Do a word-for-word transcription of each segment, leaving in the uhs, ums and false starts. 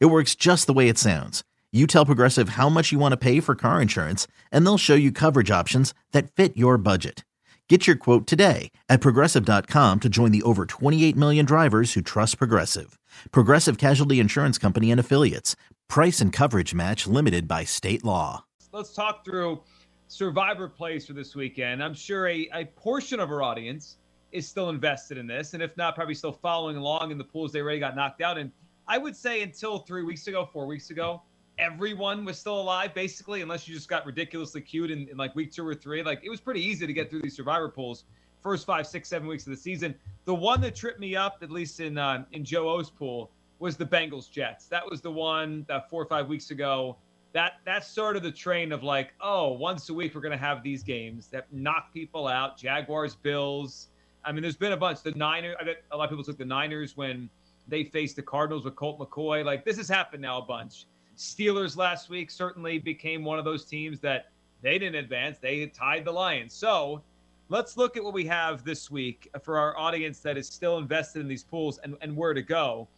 It works just the way it sounds. You tell Progressive how much you want to pay for car insurance, and they'll show you coverage options that fit your budget. Get your quote today at Progressive dot com to join the over twenty-eight million drivers who trust Progressive. Progressive Casualty Insurance Company and Affiliates. Price and coverage match limited by state law. Let's talk through Survivor plays for this weekend. I'm sure a, a portion of our audience is still invested in this, and if not, probably still following along in the pools they already got knocked out in. I would say until three weeks ago, four weeks ago, everyone was still alive, basically, unless you just got ridiculously cute in, in like week two or three. Like, it was pretty easy to get through these Survivor pools, first five, six, seven weeks of the season. The one that tripped me up, at least in uh, in Joe O's pool, was the Bengals Jets. That was the one that four or five weeks ago. That that started the train of like, oh, once a week we're going to have these games that knock people out. Jaguars, Bills. I mean, there's been a bunch. The Niners. I bet a lot of people took the Niners when they faced the Cardinals with Colt McCoy. Like, this has happened now a bunch. Steelers last week certainly became one of those teams that they didn't advance. They tied the Lions. So let's look at what we have this week for our audience that is still invested in these pools and, and where to go.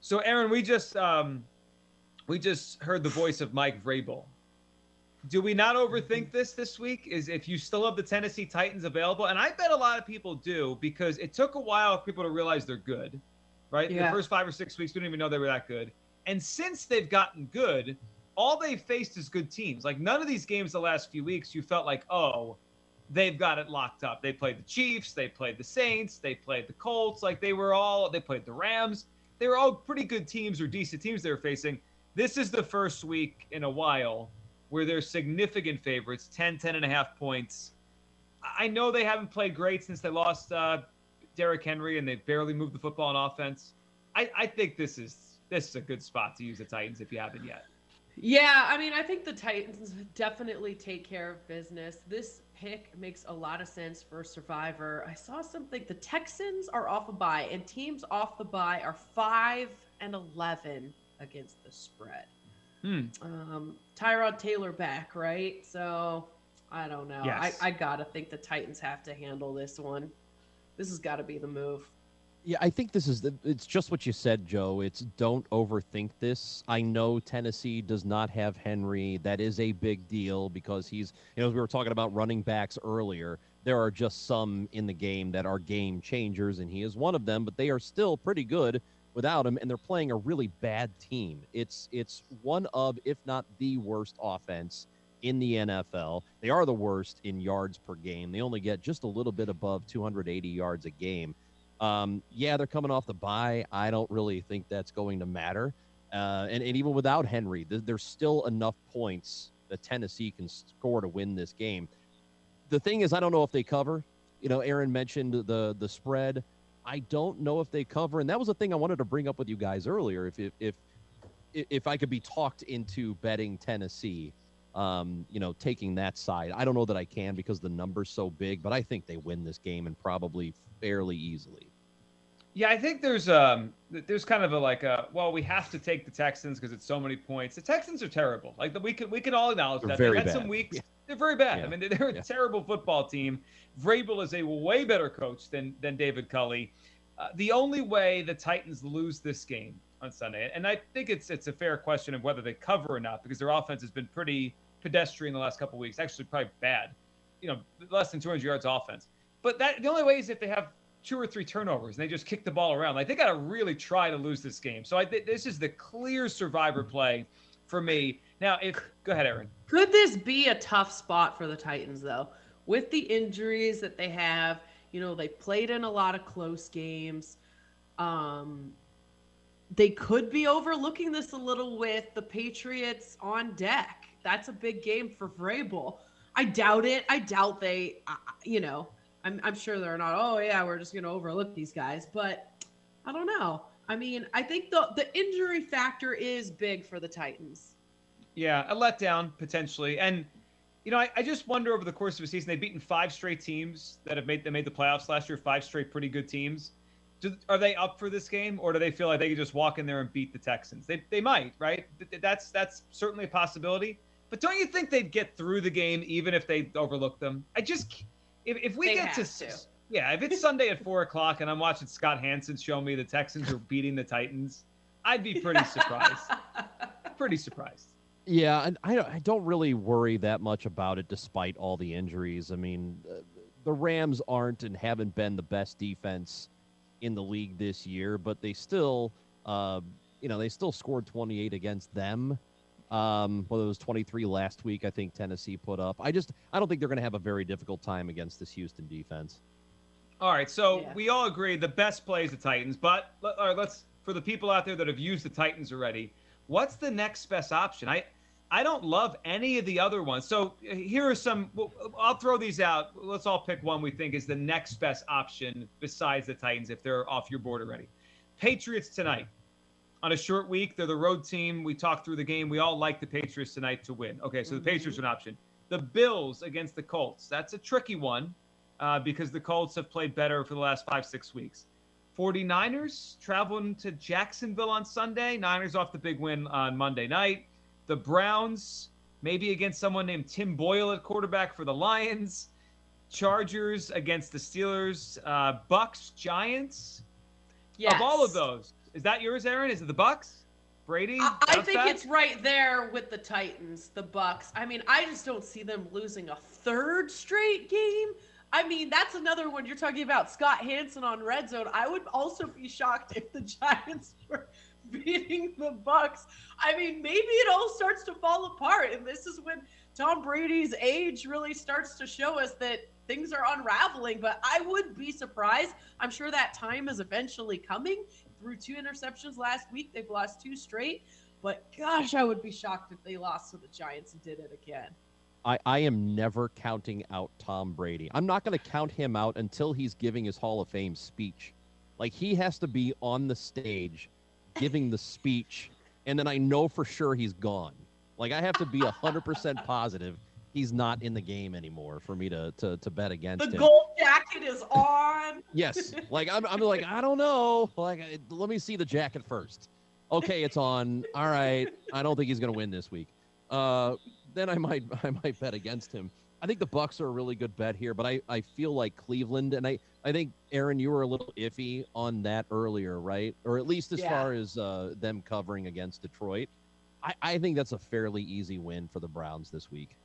So, Aaron, we just um, we just heard the voice of Mike Vrabel. Do we not overthink this this week? Is if you still have the Tennessee Titans available, and I bet a lot of people do, because it took a while for people to realize they're good. Right? Yeah. The first five or six weeks, we didn't even know they were that good. And since they've gotten good, all they've faced is good teams. Like, none of these games the last few weeks, you felt like, oh, they've got it locked up. They played the Chiefs. They played the Saints. They played the Colts. Like, they were all – they played the Rams. They were all pretty good teams or decent teams they were facing. This is the first week in a while where they're significant favorites, ten, ten and a half points. I know they haven't played great since they lost uh, – Derrick Henry, and they barely moved the football on offense. I, I think this is this is a good spot to use the Titans if you haven't yet. Yeah, I mean, I think the Titans definitely take care of business. This pick makes a lot of sense for Survivor. I saw something. The Texans are off a bye, and teams off the bye are five and eleven against the spread. Hmm. Um, Tyrod Taylor back, right? So, I don't know. Yes. I, I got to think the Titans have to handle this one. This has got to be the move. Yeah, I think this is the, it's just what you said, Joe. It's don't overthink this. I know Tennessee does not have Henry. That is a big deal because he's, you know, as we were talking about running backs earlier, there are just some in the game that are game changers, and he is one of them, but they are still pretty good without him, and they're playing a really bad team. It's it's one of, if not the worst offense in the N F L. They are the worst in yards per game. They only get just a little bit above two hundred eighty yards a game. Um, yeah, they're coming off the bye. I don't really think that's going to matter. Uh, and, and even without Henry, th- there's still enough points that Tennessee can score to win this game. The thing is, I don't know if they cover. You know, Aaron mentioned the the spread. I don't know if they cover. And that was the thing I wanted to bring up with you guys earlier. If if if, if I could be talked into betting Tennessee, Um, you know, taking that side. I don't know that I can because the number's so big, but I think they win this game and probably fairly easily. Yeah, I think there's um, there's kind of a like a, well, we have to take the Texans because it's so many points. The Texans are terrible. Like, we can we can all acknowledge they're that. Very They've had bad. some weeks. Yeah. They're very bad. Yeah. I mean, they're, they're a yeah. terrible football team. Vrabel is a way better coach than than David Culley. Uh, the only way the Titans lose this game on Sunday, and I think it's it's a fair question of whether they cover or not because their offense has been pretty pedestrian the last couple of weeks, actually probably bad, you know, less than two hundred yards offense. But that the only way is if they have two or three turnovers and they just kick the ball around. Like, they got to really try to lose this game. So I think this is the clear Survivor play for me. Now, if go ahead, Aaron. Could this be a tough spot for the Titans though, with the injuries that they have? You know, they played in a lot of close games. Um, they could be overlooking this a little with the Patriots on deck. That's a big game for Vrabel. I doubt it. I doubt they, uh, you know, I'm, I'm sure they're not, oh, yeah, we're just going to overlook these guys. But I don't know. I mean, I think the the injury factor is big for the Titans. Yeah, a letdown potentially. And, you know, I, I just wonder over the course of a season, they've beaten five straight teams that have made that made the playoffs last year, five straight pretty good teams. Do, are they up for this game, or do they feel like they could just walk in there and beat the Texans? They they might, right? That's that's certainly a possibility. But don't you think they'd get through the game even if they overlooked them? I just if if we they get to, to yeah, if it's Sunday at four o'clock and I'm watching Scott Hansen show me the Texans are beating the Titans, I'd be pretty surprised. pretty surprised. Yeah, and I don't I don't really worry that much about it despite all the injuries. I mean, the Rams aren't and haven't been the best defense in the league this year, but they still, uh, you know, they still scored twenty-eight against them. Um, well, it was twenty-three last week. I think Tennessee put up. I just, I don't think they're going to have a very difficult time against this Houston defense. All right, so yeah. we all agree the best play is the Titans, but all right, let's for the people out there that have used the Titans already, what's the next best option? I, I don't love any of the other ones. So here are some, I'll throw these out. Let's all pick one we think is the next best option besides the Titans if they're off your board already. Patriots tonight. On a short week, they're the road team. We talked through the game. We all like the Patriots tonight to win. Okay, so the mm-hmm. Patriots are an option. The Bills against the Colts. That's a tricky one uh, because the Colts have played better for the last five, six weeks. forty-niners traveling to Jacksonville on Sunday. Niners off the big win on Monday night. The Browns, maybe against someone named Tim Boyle at quarterback for the Lions. Chargers against the Steelers. Uh, Bucks, Giants. Yes. Of all of those, is that yours, Aaron? Is it the Bucks? Brady? I, I think that? It's right there with the Titans, the Bucks. I mean, I just don't see them losing a third straight game. I mean, that's another one. You're talking about Scott Hansen on Red Zone. I would also be shocked if the Giants were beating the Bucks. I mean, maybe it all starts to fall apart, and this is when Tom Brady's age really starts to show us that things are unraveling. But I would be surprised. I'm sure that time is eventually coming. Through two interceptions last week, they've lost two straight. But gosh, I would be shocked if they lost to the Giants and did it again. I, I am never counting out Tom Brady. I'm not going to count him out until he's giving his Hall of Fame speech. Like, he has to be on the stage giving the speech, and then I know for sure he's gone. Like, I have to be one hundred percent positive he's not in the game anymore for me to to, to bet against him. The gold jacket is on. Yes. Like, I'm I'm like, I don't know. Like, let me see the jacket first. Okay, it's on. All right. I don't think he's going to win this week. Uh, then I might I might bet against him. I think the Bucks are a really good bet here, but I, I feel like Cleveland, and I, I think, Aaron, you were a little iffy on that earlier, right? Or at least as yeah. far as uh, them covering against Detroit. I, I think that's a fairly easy win for the Browns this week.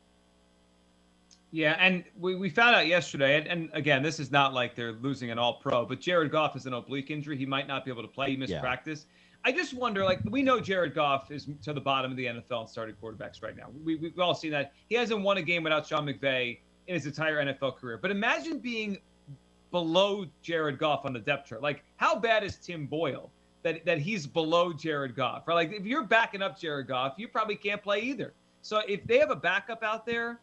Yeah, and we, we found out yesterday, and, and again, this is not like they're losing an all-pro, but Jared Goff has an oblique injury. He might not be able to play. He missed yeah. practice. I just wonder, like, we know Jared Goff is to the bottom of the N F L in starting quarterbacks right now. We, we've all seen that. He hasn't won a game without Sean McVay in his entire N F L career. But imagine being below Jared Goff on the depth chart. Like, how bad is Tim Boyle that, that he's below Jared Goff? Or, like, if you're backing up Jared Goff, you probably can't play either. So if they have a backup out there,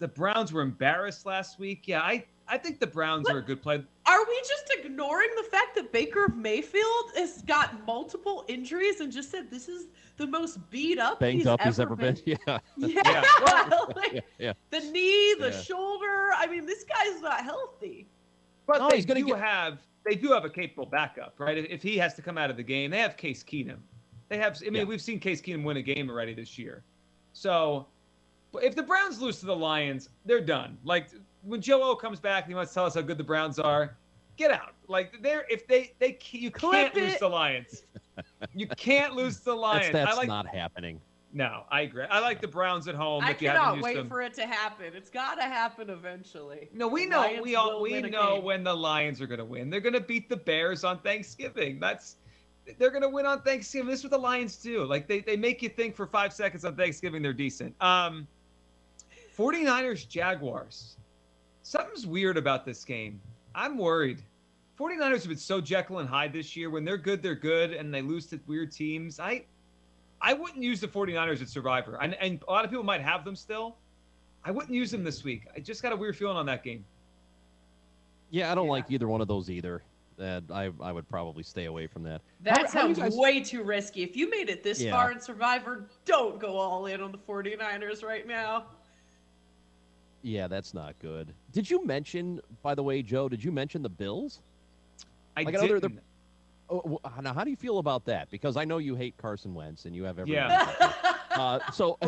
the Browns were embarrassed last week. Yeah, I, I think the Browns but are a good play. Are we just ignoring the fact that Baker Mayfield has got multiple injuries and just said this is the most beat up Banged he's, up ever, he's ever been? been. Yeah. Yeah. Yeah. Like, yeah, yeah. The knee, the yeah. shoulder. I mean, this guy's not healthy. But no, they do get... have they do have a capable backup, right? If, if he has to come out of the game, they have Case Keenum. They have. I mean, yeah. we've seen Case Keenum win a game already this year, so. But if the Browns lose to the Lions, they're done. Like, when Joe O comes back, he wants to tell us how good the Browns are. Get out. Like, they're if they they you can't lose the Lions. You can't lose the Lions. That's, that's I like, not happening. No, I agree. I like the Browns at home. I cannot wait them. for it to happen. It's got to happen eventually. No, we know Lions we all we know when the Lions are going to win. They're going to beat the Bears on Thanksgiving. That's they're going to win on Thanksgiving. This is what the Lions do. Like, they they make you think for five seconds on Thanksgiving they're decent. Um. forty-niners, Jaguars. Something's weird about this game. I'm worried. forty-niners have been so Jekyll and Hyde this year. When they're good, they're good, and they lose to weird teams. I I wouldn't use the forty-niners at Survivor. And, and a lot of people might have them still. I wouldn't use them this week. I just got a weird feeling on that game. Yeah, I don't yeah. like either one of those either. that I I would probably stay away from that. That how, sounds how guys... way too risky. If you made it this yeah. far in Survivor, don't go all in on the 49ers right now. Yeah, that's not good. Did you mention, by the way, Joe, did you mention the Bills? I like, didn't. I know oh, now, how do you feel about that? Because I know you hate Carson Wentz and you have everything. Yeah. uh, so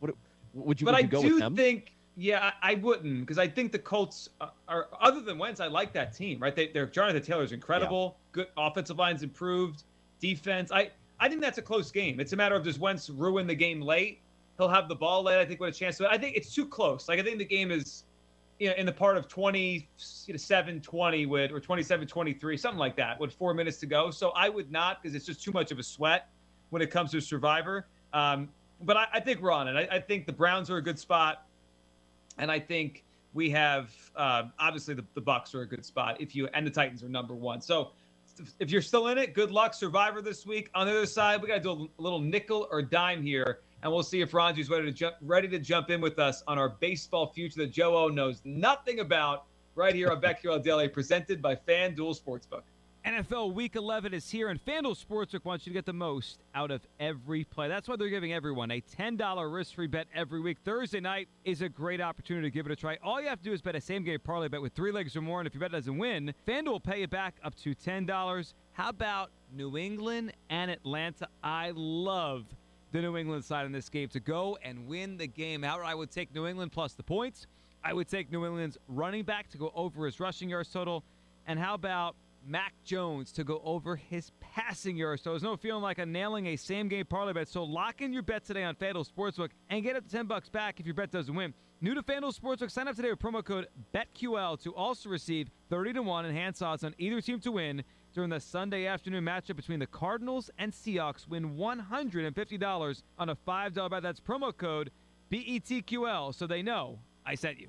would, would you, but would you go with them? But I do think, yeah, I, I wouldn't, because I think the Colts are, are, other than Wentz, I like that team, right? They, they're Jonathan Taylor's incredible. Yeah. Good offensive line's improved. Defense, I, I think that's a close game. It's a matter of, does Wentz ruin the game late? He'll have the ball led, I think, with a chance to it. I think it's too close. Like, I think the game is, you know, in the part of twenty-seven twenty with, or twenty-seven twenty-three, something like that, with four minutes to go. So I would not, because it's just too much of a sweat when it comes to Survivor. Um, but I, I think we're on it. I, I think the Browns are a good spot. And I think we have, uh, obviously, the, the Bucks are a good spot. If you and the Titans are number one. So if you're still in it, good luck, Survivor this week. On the other side, we got to do a little nickel or dime here. And we'll see if Ronji's ready to jump ready to jump in with us on our baseball future that Joe O knows nothing about, right here on BetQL Daily, presented by FanDuel Sportsbook. N F L Week eleven is here, and FanDuel Sportsbook wants you to get the most out of every play. That's why they're giving everyone a ten dollars risk-free bet every week. Thursday night is a great opportunity to give it a try. All you have to do is bet a same-game parlay bet with three legs or more, and if your bet doesn't win, FanDuel will pay you back up to ten dollars. How about New England and Atlanta? I love the New England side in this game to go and win the game out. I would take New England plus the points. I would take New England's running back to go over his rushing yards total. And how about Mac Jones to go over his passing yards? So there's no feeling like I'm nailing a same-game parlay bet. So lock in your bet today on FanDuel Sportsbook and get up to ten bucks back if your bet doesn't win. New to FanDuel Sportsbook, sign up today with promo code BetQL to also receive thirty to one enhanced odds on either team to win during the Sunday afternoon matchup between the Cardinals and Seahawks. Win one hundred fifty dollars on a five dollar bet. That's promo code B E T Q L, so they know I sent you.